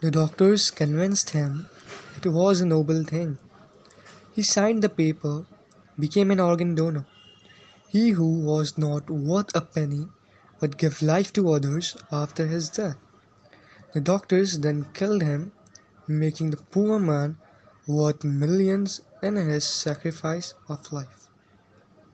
The doctors convinced him it was a noble thing. He signed the paper, became an organ donor. He who was not worth a penny would give life to others after his death. The doctors then killed him, making the poor man worth millions in his sacrifice of life.